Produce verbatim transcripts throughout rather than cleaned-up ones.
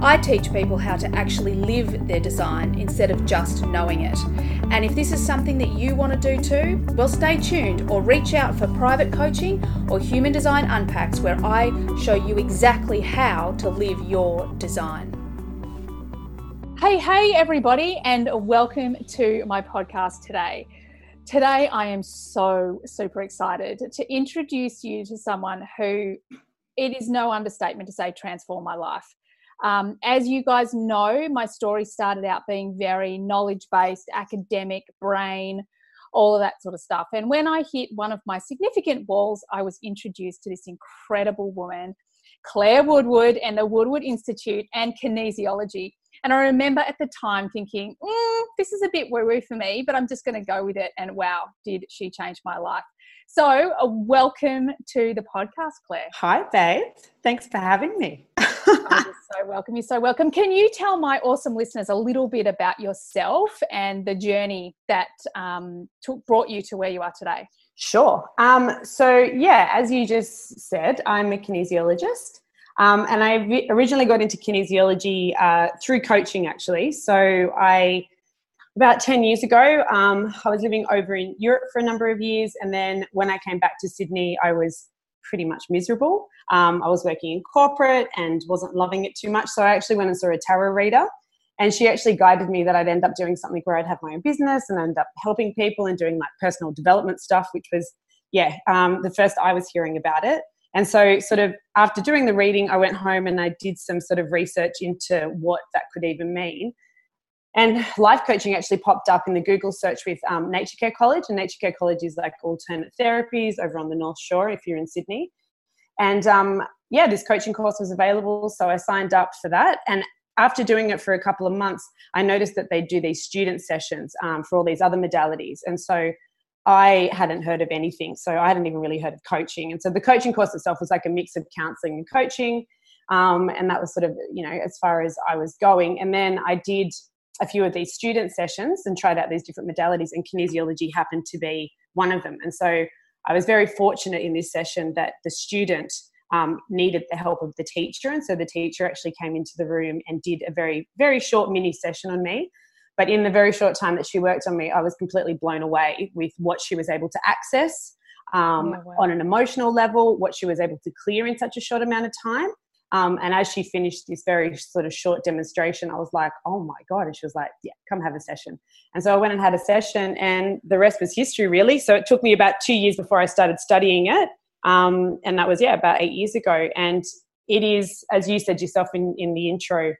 I teach people how to actually live their design instead of just knowing it. And if this is something that you want to do too, well, stay tuned or reach out for private coaching or Human Design Unpacks, where I show you exactly how to live your design. Hey, hey, everybody, and welcome to my podcast today. Today, I am so super excited to introduce you to someone who, it is no understatement to say, transformed my life. Um, as you guys know, my story started out being very knowledge-based, academic, brain, all of that sort of stuff. And when I hit one of my significant walls, I was introduced to this incredible woman, Claire Woodward, and the Woodward Institute and kinesiology. And I remember at the time thinking, mm, this is a bit woo-woo for me, but I'm just going to go with it. And wow, did she change my life. So uh, welcome to the podcast, Claire. Hi, babe. Thanks for having me. Oh, you're so welcome. You're so welcome. Can you tell my awesome listeners a little bit about yourself and the journey that um, took, brought you to where you are today? Sure. Um, so, yeah, as you just said, I'm a kinesiologist. Um, and I v- originally got into kinesiology uh, through coaching, actually. So I, about ten years ago, um, I was living over in Europe for a number of years. And then when I came back to Sydney, I was pretty much miserable. Um, I was working in corporate and wasn't loving it too much. So I actually went and saw a tarot reader, and she actually guided me that I'd end up doing something where I'd have my own business and end up helping people and doing like personal development stuff, which was, yeah, um, the first I was hearing about it. And so sort of after doing the reading, I went home and I did some sort of research into what that could even mean. And life coaching actually popped up in the Google search with um, Nature Care College. And Nature Care College is like alternate therapies over on the North Shore if you're in Sydney. And, um, yeah, this coaching course was available, so I signed up for that. And after doing it for a couple of months, I noticed that they do these student sessions um, for all these other modalities. And so I hadn't heard of anything, so I hadn't even really heard of coaching. And so the coaching course itself was like a mix of counselling and coaching, um, and that was sort of, you know, as far as I was going. And then I did a few of these student sessions and tried out these different modalities, and kinesiology happened to be one of them. And so I was very fortunate in this session that the student um, needed the help of the teacher, and so the teacher actually came into the room and did a very, very short mini session on me. But in the very short time that she worked on me, I was completely blown away with what she was able to access um, oh, wow. on an emotional level, what she was able to clear in such a short amount of time. Um, and as she finished this very sort of short demonstration, I was like, oh, my God. And she was like, yeah, come have a session. And so I went and had a session, and the rest was history, really. So it took me about two years before I started studying it. Um, and that was, yeah, about eight years ago. And it is, as you said yourself in, in the intro,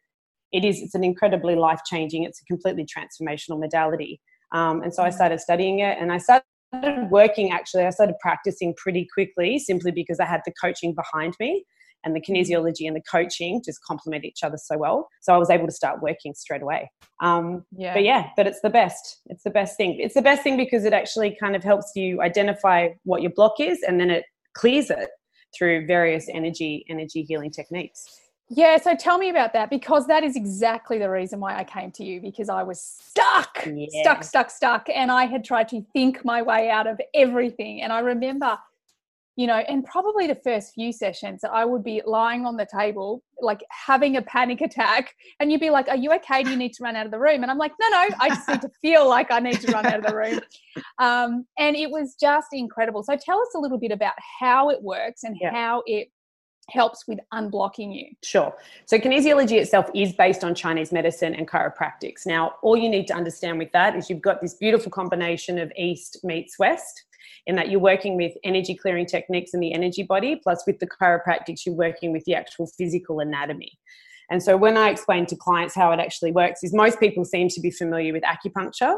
It is, it's an incredibly life-changing, it's a completely transformational modality. Um, and so I started studying it, and I started working, actually, I started practicing pretty quickly, simply because I had the coaching behind me, and the kinesiology and the coaching just complement each other so well. So I was able to start working straight away. Um, yeah. But yeah, but it's the best. It's the best thing. It's the best thing because it actually kind of helps you identify what your block is, and then it clears it through various energy, energy healing techniques. Yeah, so tell me about that, because that is exactly the reason why I came to you, because I was stuck, yeah. stuck, stuck, stuck. And I had tried to think my way out of everything. And I remember, you know, and probably the first few sessions, I would be lying on the table, like having a panic attack. And you'd be like, are you okay? Do you need to run out of the room? And I'm like, no, no, I just need to feel like I need to run out of the room. Um, and it was just incredible. So tell us a little bit about how it works and yeah. how it helps with unblocking you. Sure. So kinesiology itself is based on Chinese medicine and chiropractics. Now, all you need to understand with that is you've got this beautiful combination of East meets West, in that you're working with energy clearing techniques in the energy body, plus with the chiropractics, you're working with the actual physical anatomy. And so when I explain to clients how it actually works, is most people seem to be familiar with acupuncture.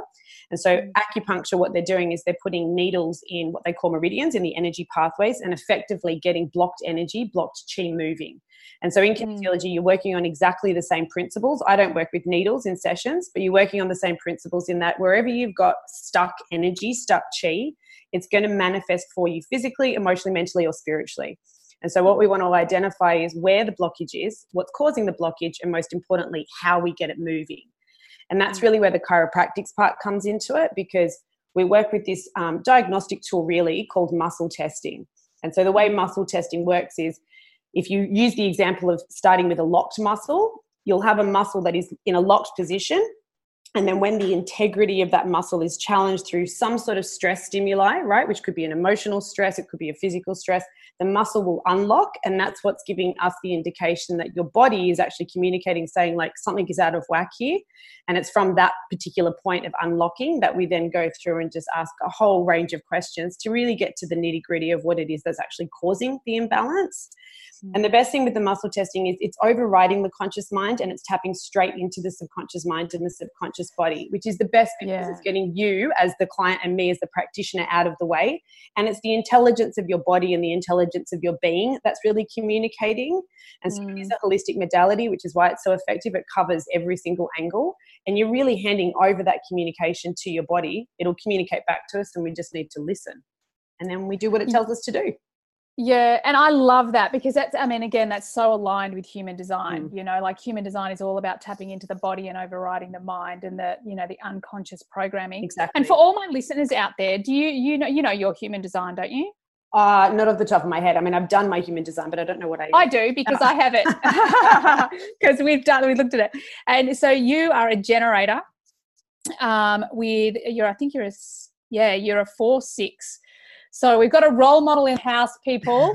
And so acupuncture, what they're doing is they're putting needles in what they call meridians, in the energy pathways, and effectively getting blocked energy, blocked chi moving. And so in kinesiology, you're working on exactly the same principles. I don't work with needles in sessions, but you're working on the same principles in that wherever you've got stuck energy, stuck chi, it's going to manifest for you physically, emotionally, mentally, or spiritually. And so what we want to identify is where the blockage is, what's causing the blockage, and most importantly, how we get it moving. And that's really where the chiropractics part comes into it, because we work with this um, diagnostic tool really called muscle testing. And so the way muscle testing works is, if you use the example of starting with a locked muscle, you'll have a muscle that is in a locked position. And then when the integrity of that muscle is challenged through some sort of stress stimuli, right, which could be an emotional stress, it could be a physical stress, the muscle will unlock. And that's what's giving us the indication that your body is actually communicating, saying like something is out of whack here. And it's from that particular point of unlocking that we then go through and just ask a whole range of questions to really get to the nitty gritty of what it is that's actually causing the imbalance. And the best thing with the muscle testing is it's overriding the conscious mind, and it's tapping straight into the subconscious mind and the subconscious body, which is the best, because yeah. it's getting you as the client and me as the practitioner out of the way. And it's the intelligence of your body and the intelligence of your being that's really communicating. And so mm. it is a holistic modality, which is why it's so effective. It covers every single angle, and you're really handing over that communication to your body. It'll communicate back to us, and we just need to listen. And then we do what it tells us to do. Yeah. And I love that, because that's, I mean, again, that's so aligned with human design, mm. you know, like human design is all about tapping into the body and overriding the mind and the, you know, the unconscious programming. Exactly. And for all my listeners out there, do you, you know, you know, your human design, don't you? Uh, not off the top of my head. I mean, I've done my human design, but I don't know what I, I do because I have it because we've done, we looked at it. And so you are a generator, um, with your, I think you're a, yeah, you're a four, six. So we've got a role model in house, people.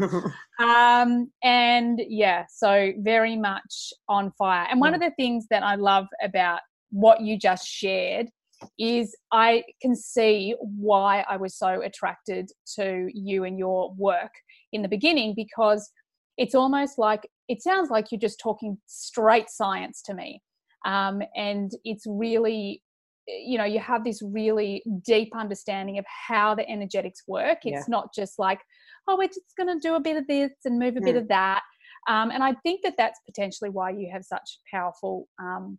Um, and yeah, so very much on fire. And one of the things that I love about what you just shared is I can see why I was so attracted to you and your work in the beginning, because it's almost like, it sounds like you're just talking straight science to me. Um, and it's really, you know, you have this really deep understanding of how the energetics work. It's yeah. not just like, oh, we're just going to do a bit of this and move a yeah. bit of that. Um, and I think that that's potentially why you have such powerful, um,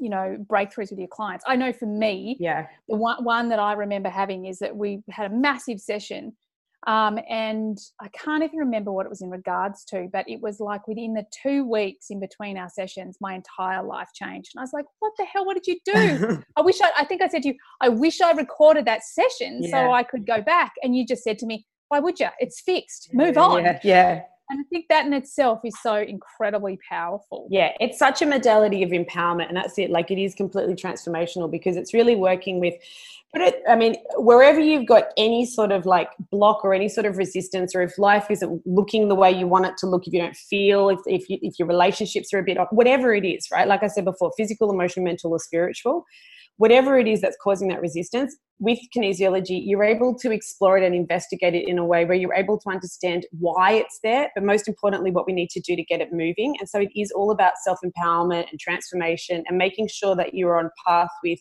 you know, breakthroughs with your clients. I know for me, yeah. the one, one that I remember having is that we had a massive session, um, and I can't even remember what it was in regards to, but it was like within the two weeks in between our sessions, my entire life changed. And I was like, what the hell? What did you do? I wish I, I think I said to you, I wish I recorded that session yeah. so I could go back. And you just said to me, why would you? It's fixed. Move on. Yeah. yeah. And I think that in itself is so incredibly powerful. Yeah, it's such a modality of empowerment, and that's it. Like, it is completely transformational, because it's really working with, but it, I mean, wherever you've got any sort of like block or any sort of resistance, or if life isn't looking the way you want it to look, if you don't feel, if if, you, if your relationships are a bit off, whatever it is, right? Like I said before, physical, emotional, mental, or spiritual. whatever it is that's causing that resistance, with kinesiology, you're able to explore it and investigate it in a way where you're able to understand why it's there, but most importantly, what we need to do to get it moving. And so it is all about self-empowerment and transformation and making sure that you're on path with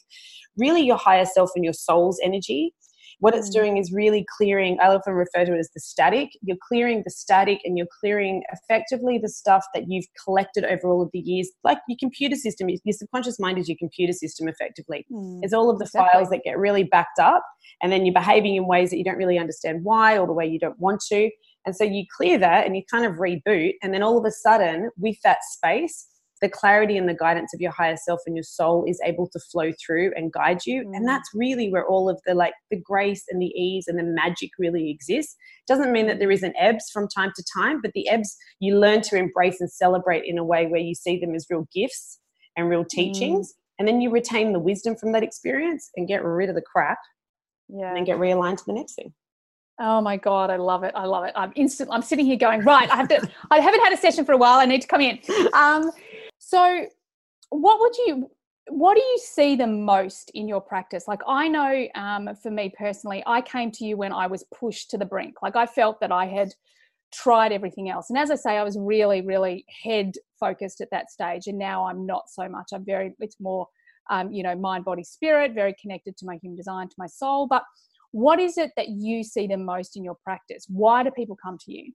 really your higher self and your soul's energy. What it's doing is really clearing, I often refer to it as the static. You're clearing the static and you're clearing effectively the stuff that you've collected over all of the years, like your computer system, your subconscious mind is your computer system effectively. Mm, it's all of the exactly. files that get really backed up, and then you're behaving in ways that you don't really understand why or the way you don't want to. And so you clear that and you kind of reboot, and then all of a sudden with that space, the clarity and the guidance of your higher self and your soul is able to flow through and guide you. Mm. And that's really where all of the, like, the grace and the ease and the magic really exists. Doesn't mean that there isn't ebbs from time to time, but the ebbs you learn to embrace and celebrate in a way where you see them as real gifts and real teachings. Mm. And then you retain the wisdom from that experience and get rid of the crap. Yeah. And then get realigned to the next thing. Oh my God, I love it. I love it. I'm instant. I'm sitting here going, right, I have to, I haven't had a session for a while. I need to come in. Um, So what would you, what do you see the most in your practice? Like, I know um, for me personally, I came to you when I was pushed to the brink. Like, I felt that I had tried everything else. And as I say, I was really, really head focused at that stage. And now I'm not so much. I'm very, it's more, um, you know, mind, body, spirit, very connected to my human design, to my soul. But what is it that you see the most in your practice? Why do people come to you?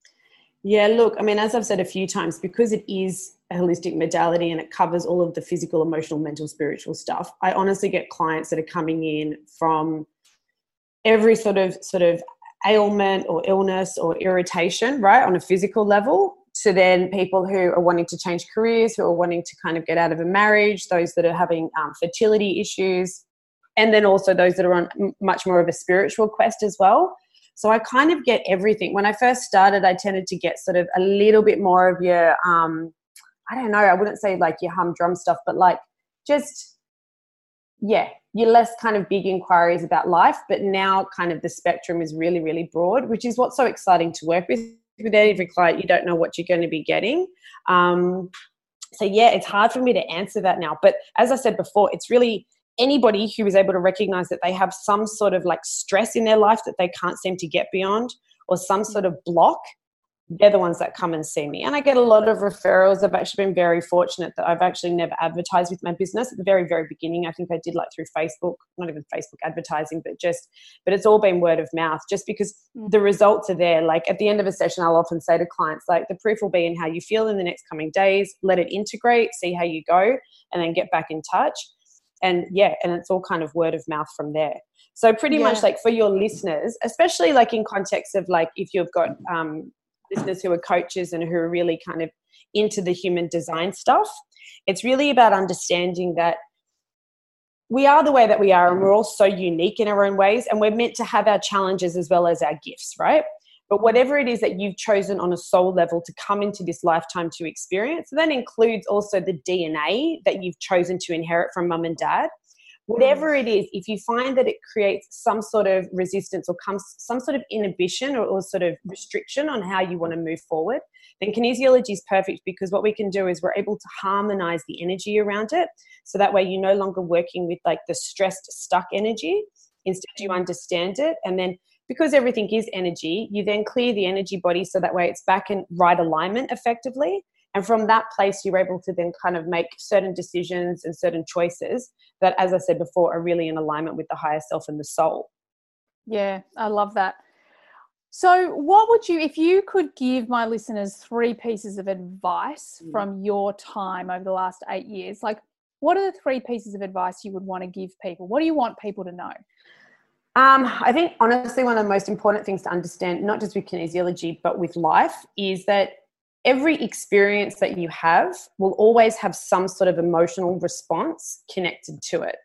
Yeah, look, I mean, as I've said a few times, because it is a holistic modality and it covers all of the physical, emotional, mental, spiritual stuff, I honestly get clients that are coming in from every sort of sort of ailment or illness or irritation, right, on a physical level, to then people who are wanting to change careers, who are wanting to kind of get out of a marriage, those that are having um, fertility issues, and then also those that are on much more of a spiritual quest as well. So I kind of get everything. When I first started, I tended to get sort of a little bit more of your, um, I don't know, I wouldn't say like your humdrum stuff, but like just, yeah, your less kind of big inquiries about life. But now kind of the spectrum is really, really broad, which is what's so exciting to work with. With every client, you don't know what you're going to be getting. Um, so, yeah, it's hard for me to answer that now. But as I said before, it's really anybody who is able to recognize that they have some sort of like stress in their life that they can't seem to get beyond, or some sort of block, they're the ones that come and see me. And I get a lot of referrals. I've actually been very fortunate that I've actually never advertised with my business. At the very, very beginning, I think I did like through Facebook, not even Facebook advertising, but just, but it's all been word of mouth, just because the results are there. Like at the end of a session, I'll often say to clients, like, the proof will be in how you feel in the next coming days, let it integrate, see how you go, and then get back in touch. And yeah, and it's all kind of word of mouth from there. So pretty yeah. much like for your listeners, especially like in context of like if you've got um, listeners who are coaches and who are really kind of into the human design stuff, it's really about understanding that we are the way that we are and we're all so unique in our own ways, and we're meant to have our challenges as well as our gifts, right? But whatever it is that you've chosen on a soul level to come into this lifetime to experience, that includes also the D N A that you've chosen to inherit from mum and dad. Whatever it is, if you find that it creates some sort of resistance or comes some sort of inhibition or, or sort of restriction on how you want to move forward, then kinesiology is perfect, because what we can do is we're able to harmonize the energy around it. So that way you're no longer working with like the stressed, stuck energy. Instead, you understand it, and then because everything is energy, you then clear the energy body so that way it's back in right alignment effectively. And from that place, you're able to then kind of make certain decisions and certain choices that, as I said before, are really in alignment with the higher self and the soul. Yeah, I love that. So what would you, if you could give my listeners three pieces of advice mm. from your time over the last eight years, like what are the three pieces of advice you would want to give people? What do you want people to know? Um, I think honestly one of the most important things to understand, not just with kinesiology but with life, is that every experience that you have will always have some sort of emotional response connected to it.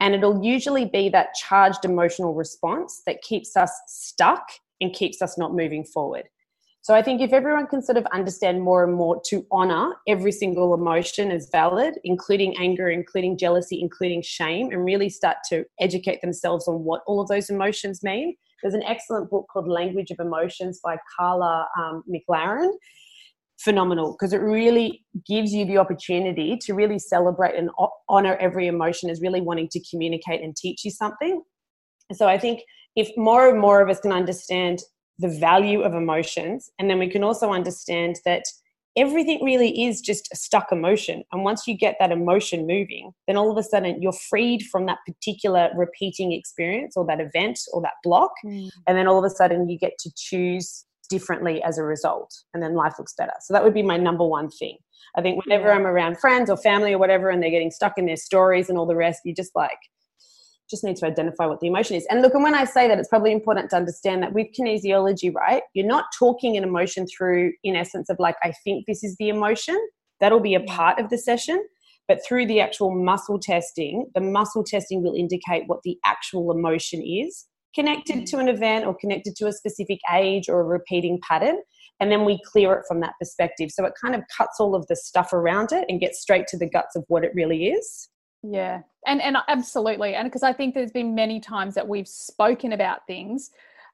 And it'll usually be that charged emotional response that keeps us stuck and keeps us not moving forward. So I think if everyone can sort of understand more and more to honour every single emotion as valid, including anger, including jealousy, including shame, and really start to educate themselves on what all of those emotions mean. There's an excellent book called Language of Emotions by Carla um, McLaren. phenomenal, because it really gives you the opportunity to really celebrate and honor every emotion as really wanting to communicate and teach you something. So I think if more and more of us can understand the value of emotions, and then we can also understand that everything really is just a stuck emotion. And once you get that emotion moving, then all of a sudden you're freed from that particular repeating experience or that event or that block. Mm. And then all of a sudden you get to choose differently as a result, and then life looks better. So that would be my number one thing. I think whenever I'm around friends or family or whatever, and they're getting stuck in their stories and all the rest, you just like, just need to identify what the emotion is. And look, and when I say that, it's probably important to understand that with kinesiology, right, you're not talking an emotion through in essence of like, I think this is the emotion. That'll be a part of the session. But through the actual muscle testing, the muscle testing will indicate what the actual emotion is connected to an event or connected to a specific age or a repeating pattern. And then we clear it from that perspective. So it kind of cuts all of the stuff around it and gets straight to the guts of what it really is. Yeah. And and absolutely. And because I think there's been many times that we've spoken about things.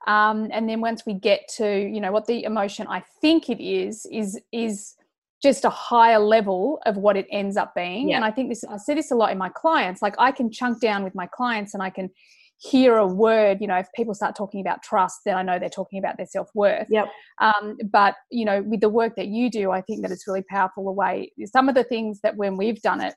Um, and then once we get to, you know, what the emotion I think it is, is, is just a higher level of what it ends up being. Yeah. And I think this, I see this a lot in my clients. Like I can chunk down with my clients and I can hear a word, you know, if people start talking about trust, then I know they're talking about their self-worth. Yep. Um, but, you know, with the work that you do, I think that it's really powerful the way some of the things that when we've done it,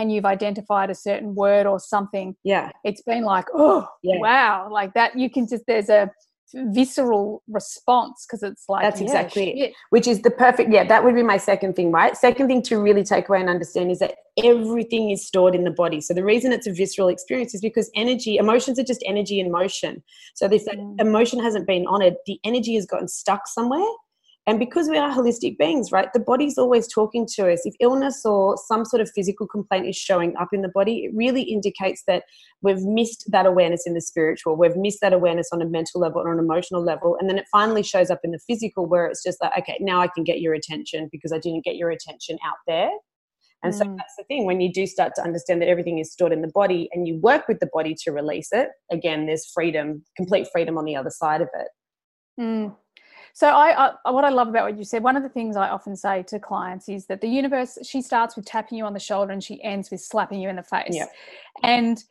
and you've identified a certain word or something, yeah, it's been like, oh, yeah. Wow, like that, you can just, there's a visceral response because it's like, that's yeah, exactly shit. It, which is the perfect, yeah, that would be my second thing, right? Second thing to really take away and understand is that everything is stored in the body. So the reason it's a visceral experience is because energy, emotions are just energy in motion. So if that mm. emotion hasn't been honored, the energy has gotten stuck somewhere. And because we are holistic beings, right, the body's always talking to us. If illness or some sort of physical complaint is showing up in the body, it really indicates that we've missed that awareness in the spiritual. We've missed that awareness on a mental level or an emotional level. And then it finally shows up in the physical where it's just like, okay, now I can get your attention because I didn't get your attention out there. And mm. so that's the thing. When you do start to understand that everything is stored in the body and you work with the body to release it, again, there's freedom, complete freedom on the other side of it. Mm. So I, I, what I love about what you said, one of the things I often say to clients is that the universe, she starts with tapping you on the shoulder and she ends with slapping you in the face. Yep. And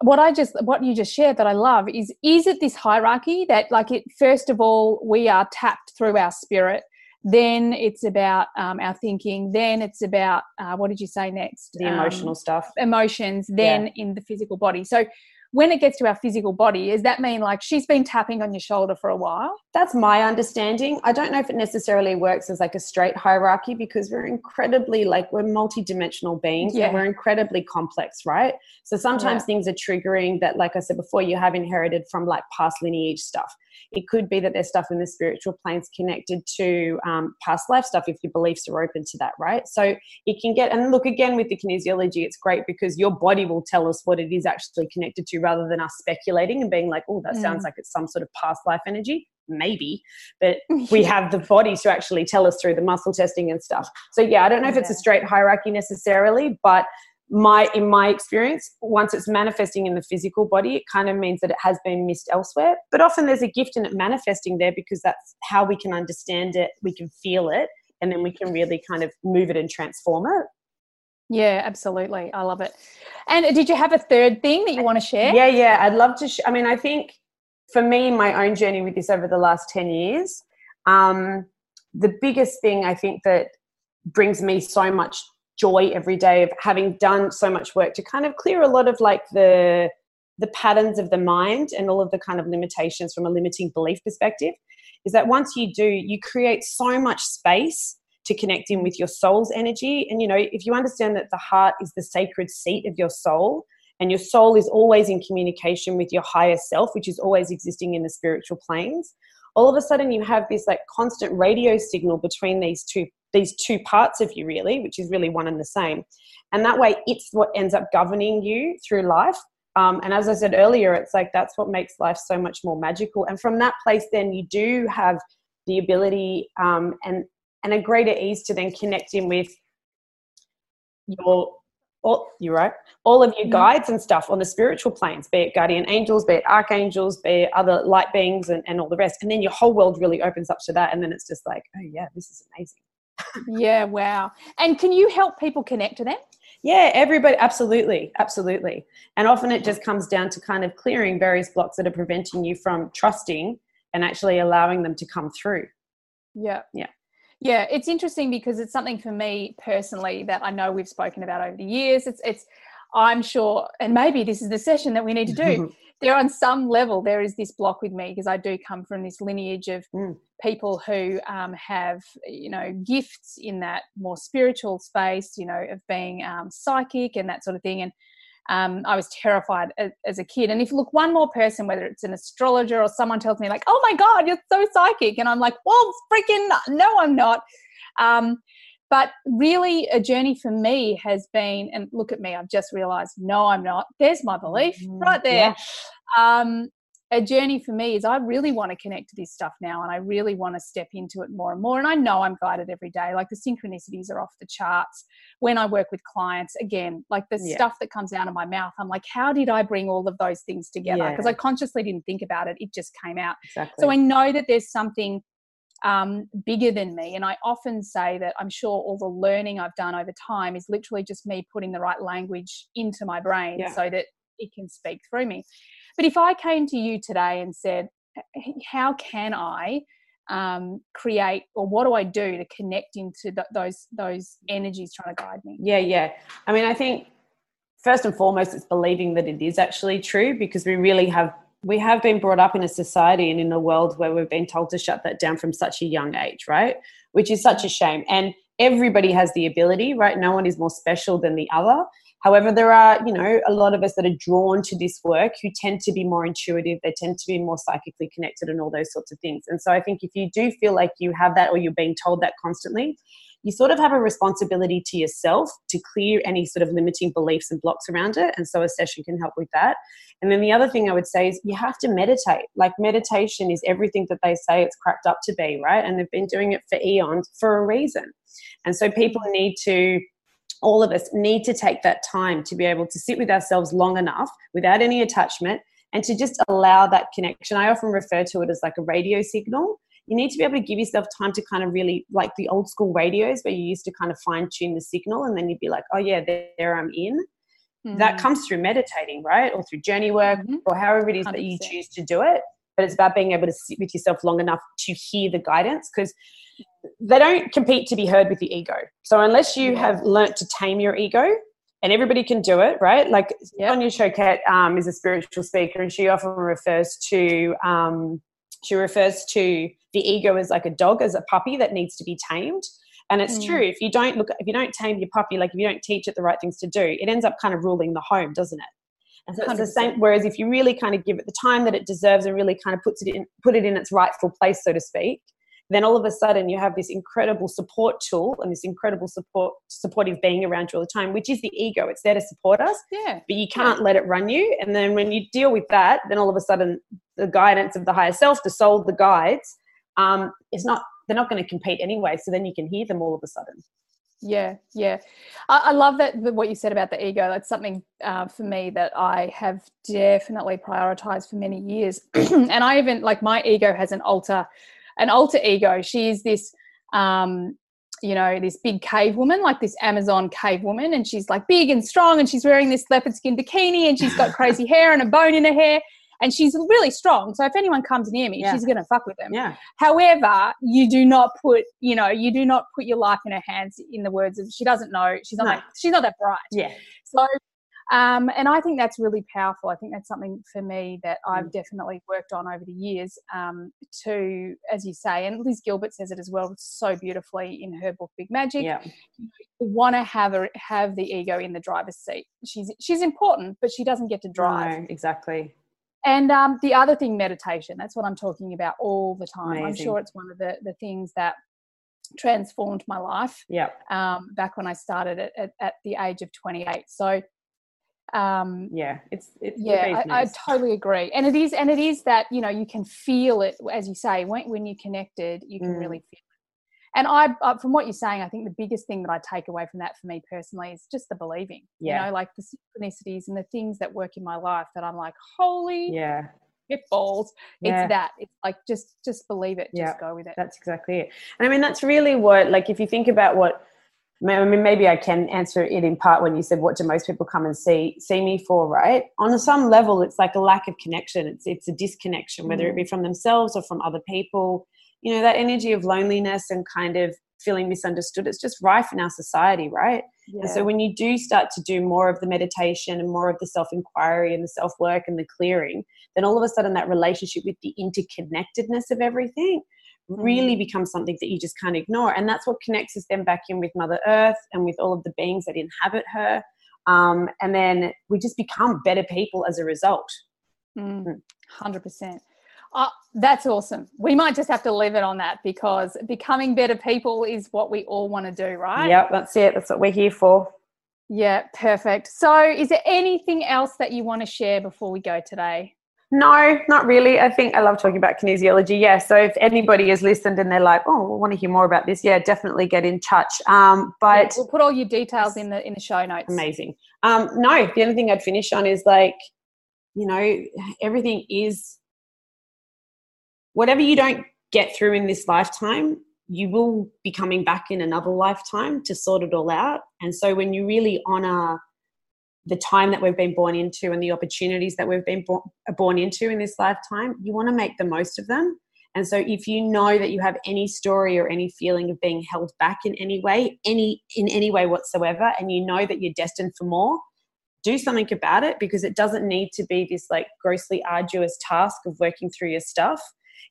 what I just, what you just shared that I love is, is it this hierarchy that like it, first of all, we are tapped through our spirit. Then it's about um, our thinking. Then it's about, uh, what did you say next? The um, emotional stuff. Emotions, then yeah. in the physical body. So when it gets to our physical body, does that mean like she's been tapping on your shoulder for a while? That's my understanding. I don't know if it necessarily works as like a straight hierarchy because we're incredibly like we're multidimensional beings yeah. and we're incredibly complex, right? So sometimes yeah. things are triggering that, like I said before, you have inherited from like past lineage stuff. It could be that there's stuff in the spiritual planes connected to um, past life stuff if your beliefs are open to that, right? So it can get, and look again with the kinesiology, it's great because your body will tell us what it is actually connected to rather than us speculating and being like, oh, that mm. sounds like it's some sort of past life energy. Maybe, but we have the body to actually tell us through the muscle testing and stuff. So yeah, I don't know if it's a straight hierarchy necessarily, but my in my experience, once it's manifesting in the physical body, it kind of means that it has been missed elsewhere. But often there's a gift in it manifesting there because that's how we can understand it, we can feel it, and then we can really kind of move it and transform it. Yeah, absolutely. I love it. And did you have a third thing that you want to share? Yeah, yeah. I'd love to. Sh- I mean, I think for me, my own journey with this over the last ten years, um, the biggest thing I think that brings me so much joy every day of having done so much work to kind of clear a lot of like the the patterns of the mind and all of the kind of limitations from a limiting belief perspective is that once you do, you create so much space to connect in with your soul's energy. And, you know, if you understand that the heart is the sacred seat of your soul and your soul is always in communication with your higher self, which is always existing in the spiritual planes, all of a sudden you have this like constant radio signal between these two these two parts of you really, which is really one and the same. And that way it's what ends up governing you through life. Um, and as I said earlier, it's like that's what makes life so much more magical. And from that place then you do have the ability um, and, and a greater ease to then connect in with your all you're right, all of your guides and stuff on the spiritual planes, be it guardian angels, be it archangels, be it other light beings and, and all the rest. And then your whole world really opens up to that. And then it's just like, oh yeah, this is amazing. Yeah, wow. And can you help people connect to them? Yeah, everybody, absolutely, absolutely. And often it just comes down to kind of clearing various blocks that are preventing you from trusting and actually allowing them to come through. Yeah. Yeah. Yeah, it's interesting because it's something for me personally that I know we've spoken about over the years. It's, it's, I'm sure, and maybe this is the session that we need to do. There on some level, there is this block with me because I do come from this lineage of mm. people who um, have, you know, gifts in that more spiritual space, you know, of being um, psychic and that sort of thing. And um, I was terrified as, as a kid. And if, look, one more person, whether it's an astrologer or someone tells me like, oh, my God, you're so psychic. And I'm like, well, freaking no, I'm not. Um, but really a journey for me has been, and look at me, I've just realised, no, I'm not. There's my belief right there. Yeah. Um, a journey for me is I really want to connect to this stuff now and I really want to step into it more and more. And I know I'm guided every day. Like the synchronicities are off the charts. When I work with clients, again, like the yeah. stuff that comes out of my mouth, I'm like, how did I bring all of those things together? Because yeah. I consciously didn't think about it. It just came out. Exactly. So I know that there's something um, bigger than me. And I often say that I'm sure all the learning I've done over time is literally just me putting the right language into my brain yeah. so that it can speak through me. But if I came to you today and said, how can I um, create, or what do I do to connect into th- those those energies trying to guide me? Yeah, yeah. I mean, I think first and foremost, it's believing that it is actually true, because we really have, we have been brought up in a society and in a world where we've been told to shut that down from such a young age, right? Which is such a shame. And everybody has the ability, right? No one is more special than the other. However, there are, you know, a lot of us that are drawn to this work who tend to be more intuitive. They tend to be more psychically connected and all those sorts of things. And so I think if you do feel like you have that or you're being told that constantly, you sort of have a responsibility to yourself to clear any sort of limiting beliefs and blocks around it. And so a session can help with that. And then the other thing I would say is you have to meditate. Like meditation is everything that they say it's cracked up to be, right? And they've been doing it for eons for a reason. And so people need to, all of us need to take that time to be able to sit with ourselves long enough without any attachment and to just allow that connection. I often refer to it as like a radio signal. You need to be able to give yourself time to kind of really, like the old school radios where you used to kind of fine tune the signal and then you'd be like, oh yeah, there, there I'm in. Mm-hmm. That comes through meditating, right? Or through journey work mm-hmm. or however it is that you choose to do it. But it's about being able to sit with yourself long enough to hear the guidance, because they don't compete to be heard with the ego. So unless you yeah. have learnt to tame your ego, and everybody can do it, right? Like yeah. Sonia Choquette um, is a spiritual speaker and she often refers to um, she refers to the ego as like a dog, as a puppy that needs to be tamed. And it's mm. true. If you don't look, if you don't tame your puppy, like if you don't teach it the right things to do, it ends up kind of ruling the home, doesn't it? And so it's one hundred percent the same. Whereas if you really kind of give it the time that it deserves and really kind of puts it in, put it in its rightful place, so to speak, then all of a sudden you have this incredible support tool and this incredible support, supportive being around you all the time, which is the ego. It's there to support us, yeah. but you can't yeah. let it run you. And then when you deal with that, then all of a sudden the guidance of the higher self, the soul, the guides, um, it's not, they're not going to compete anyway. So then you can hear them all of a sudden. Yeah, yeah. I, I love that what you said about the ego. That's something uh, for me that I have definitely prioritized for many years. And I even, like my ego has an alter, an alter ego. She is this, um, you know, this big cave woman, like this Amazon cave woman. And she's like big and strong and she's wearing this leopard skin bikini and she's got crazy hair and a bone in her hair. And she's really strong. So if anyone comes near me, yeah. she's going to fuck with them. Yeah. However, you do not put, you know, you do not put your life in her hands, in the words of, she doesn't know. She's not, no. that, she's not that bright. Yeah. So, um, and I think that's really powerful. I think that's something for me that I've mm. definitely worked on over the years um, to, as you say, and Liz Gilbert says it as well so beautifully in her book, Big Magic, yeah. you want to have a, have the ego in the driver's seat. She's, she's important, but she doesn't get to drive. No, exactly. And um, the other thing, meditation, that's what I'm talking about all the time. Amazing. I'm sure it's one of the, the things that transformed my life yeah. um, back when I started at, at, at the age of twenty-eight. So, um, yeah, it's, it's yeah, I, I totally agree. And it is, and it is that, you know, you can feel it, as you say, when, when you're connected, you can mm. really feel it. And I, uh, from what you're saying, I think the biggest thing that I take away from that for me personally is just the believing, yeah. you know, like the synchronicities and the things that work in my life that I'm like, holy yeah. it falls. Yeah. It's that. It's like, just, just believe it. Yeah. Just go with it. That's exactly it. And I mean, that's really what, like, if you think about what, I mean, maybe I can answer it in part when you said, what do most people come and see see me for, right? On some level, it's like a lack of connection. It's it's a disconnection, whether it be from themselves or from other people. You know, that energy of loneliness and kind of feeling misunderstood, it's just rife in our society, right? Yeah. And so when you do start to do more of the meditation and more of the self-inquiry and the self-work and the clearing, then all of a sudden that relationship with the interconnectedness of everything really becomes something that you just can't ignore. And that's what connects us then back in with Mother Earth and with all of the beings that inhabit her. Um, and then we just become better people as a result. Mm, one hundred percent. Oh, that's awesome. We might just have to leave it on that, because becoming better people is what we all want to do, right? Yep, that's it. That's what we're here for. Yeah, perfect. So is there anything else that you want to share before we go today? No, not really. I think I love talking about kinesiology. Yeah, so if anybody has listened and they're like, oh, I want to hear more about this, yeah, definitely get in touch. Um, but We'll put all your details in the in the show notes. Amazing. Um, no, the only thing I'd finish on is, like, you know, everything is, whatever you don't get through in this lifetime, you will be coming back in another lifetime to sort it all out. And so when you really honour the time that we've been born into and the opportunities that we've been born into in this lifetime, you want to make the most of them. And so if you know that you have any story or any feeling of being held back in any way, any in any way whatsoever, and you know that you're destined for more, do something about it, because it doesn't need to be this, like, grossly arduous task of working through your stuff.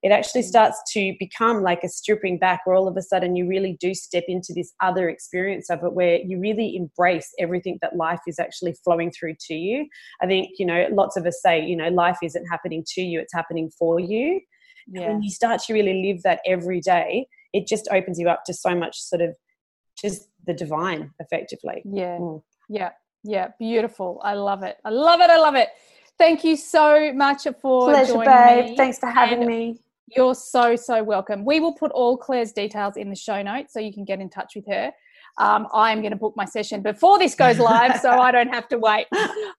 It actually starts to become like a stripping back, where all of a sudden you really do step into this other experience of it, where you really embrace everything that life is actually flowing through to you. I think, you know, lots of us say, you know, life isn't happening to you, it's happening for you. Yeah. And when you start to really live that every day, it just opens you up to so much sort of just the divine, effectively. Yeah, mm. yeah, yeah. Beautiful. I love it. I love it. I love it. Thank you so much for Pleasure, joining babe. me. Thanks for having and me. You're so, so welcome. We will put all Claire's details in the show notes so you can get in touch with her. Um, I'm going to book my session before this goes live so I don't have to wait.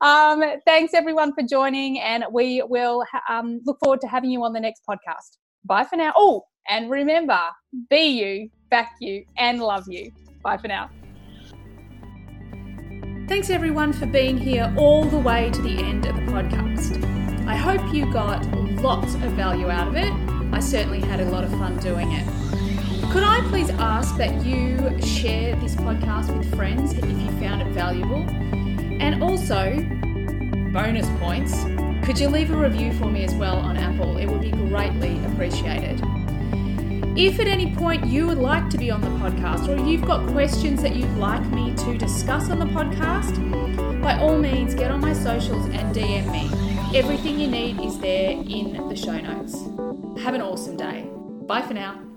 Um, thanks, everyone, for joining, and we will ha- um, look forward to having you on the next podcast. Bye for now. Oh, and remember, be you, back you, and love you. Bye for now. Thanks, everyone, for being here all the way to the end of the podcast. I hope you got lots of value out of it. I certainly had a lot of fun doing it. Could I please ask that you share this podcast with friends if you found it valuable? And also, bonus points, could you leave a review for me as well on Apple? It would be greatly appreciated. If at any point you would like to be on the podcast, or you've got questions that you'd like me to discuss on the podcast, by all means get on my socials and D M me. Everything you need is there in the show notes. Have an awesome day. Bye for now.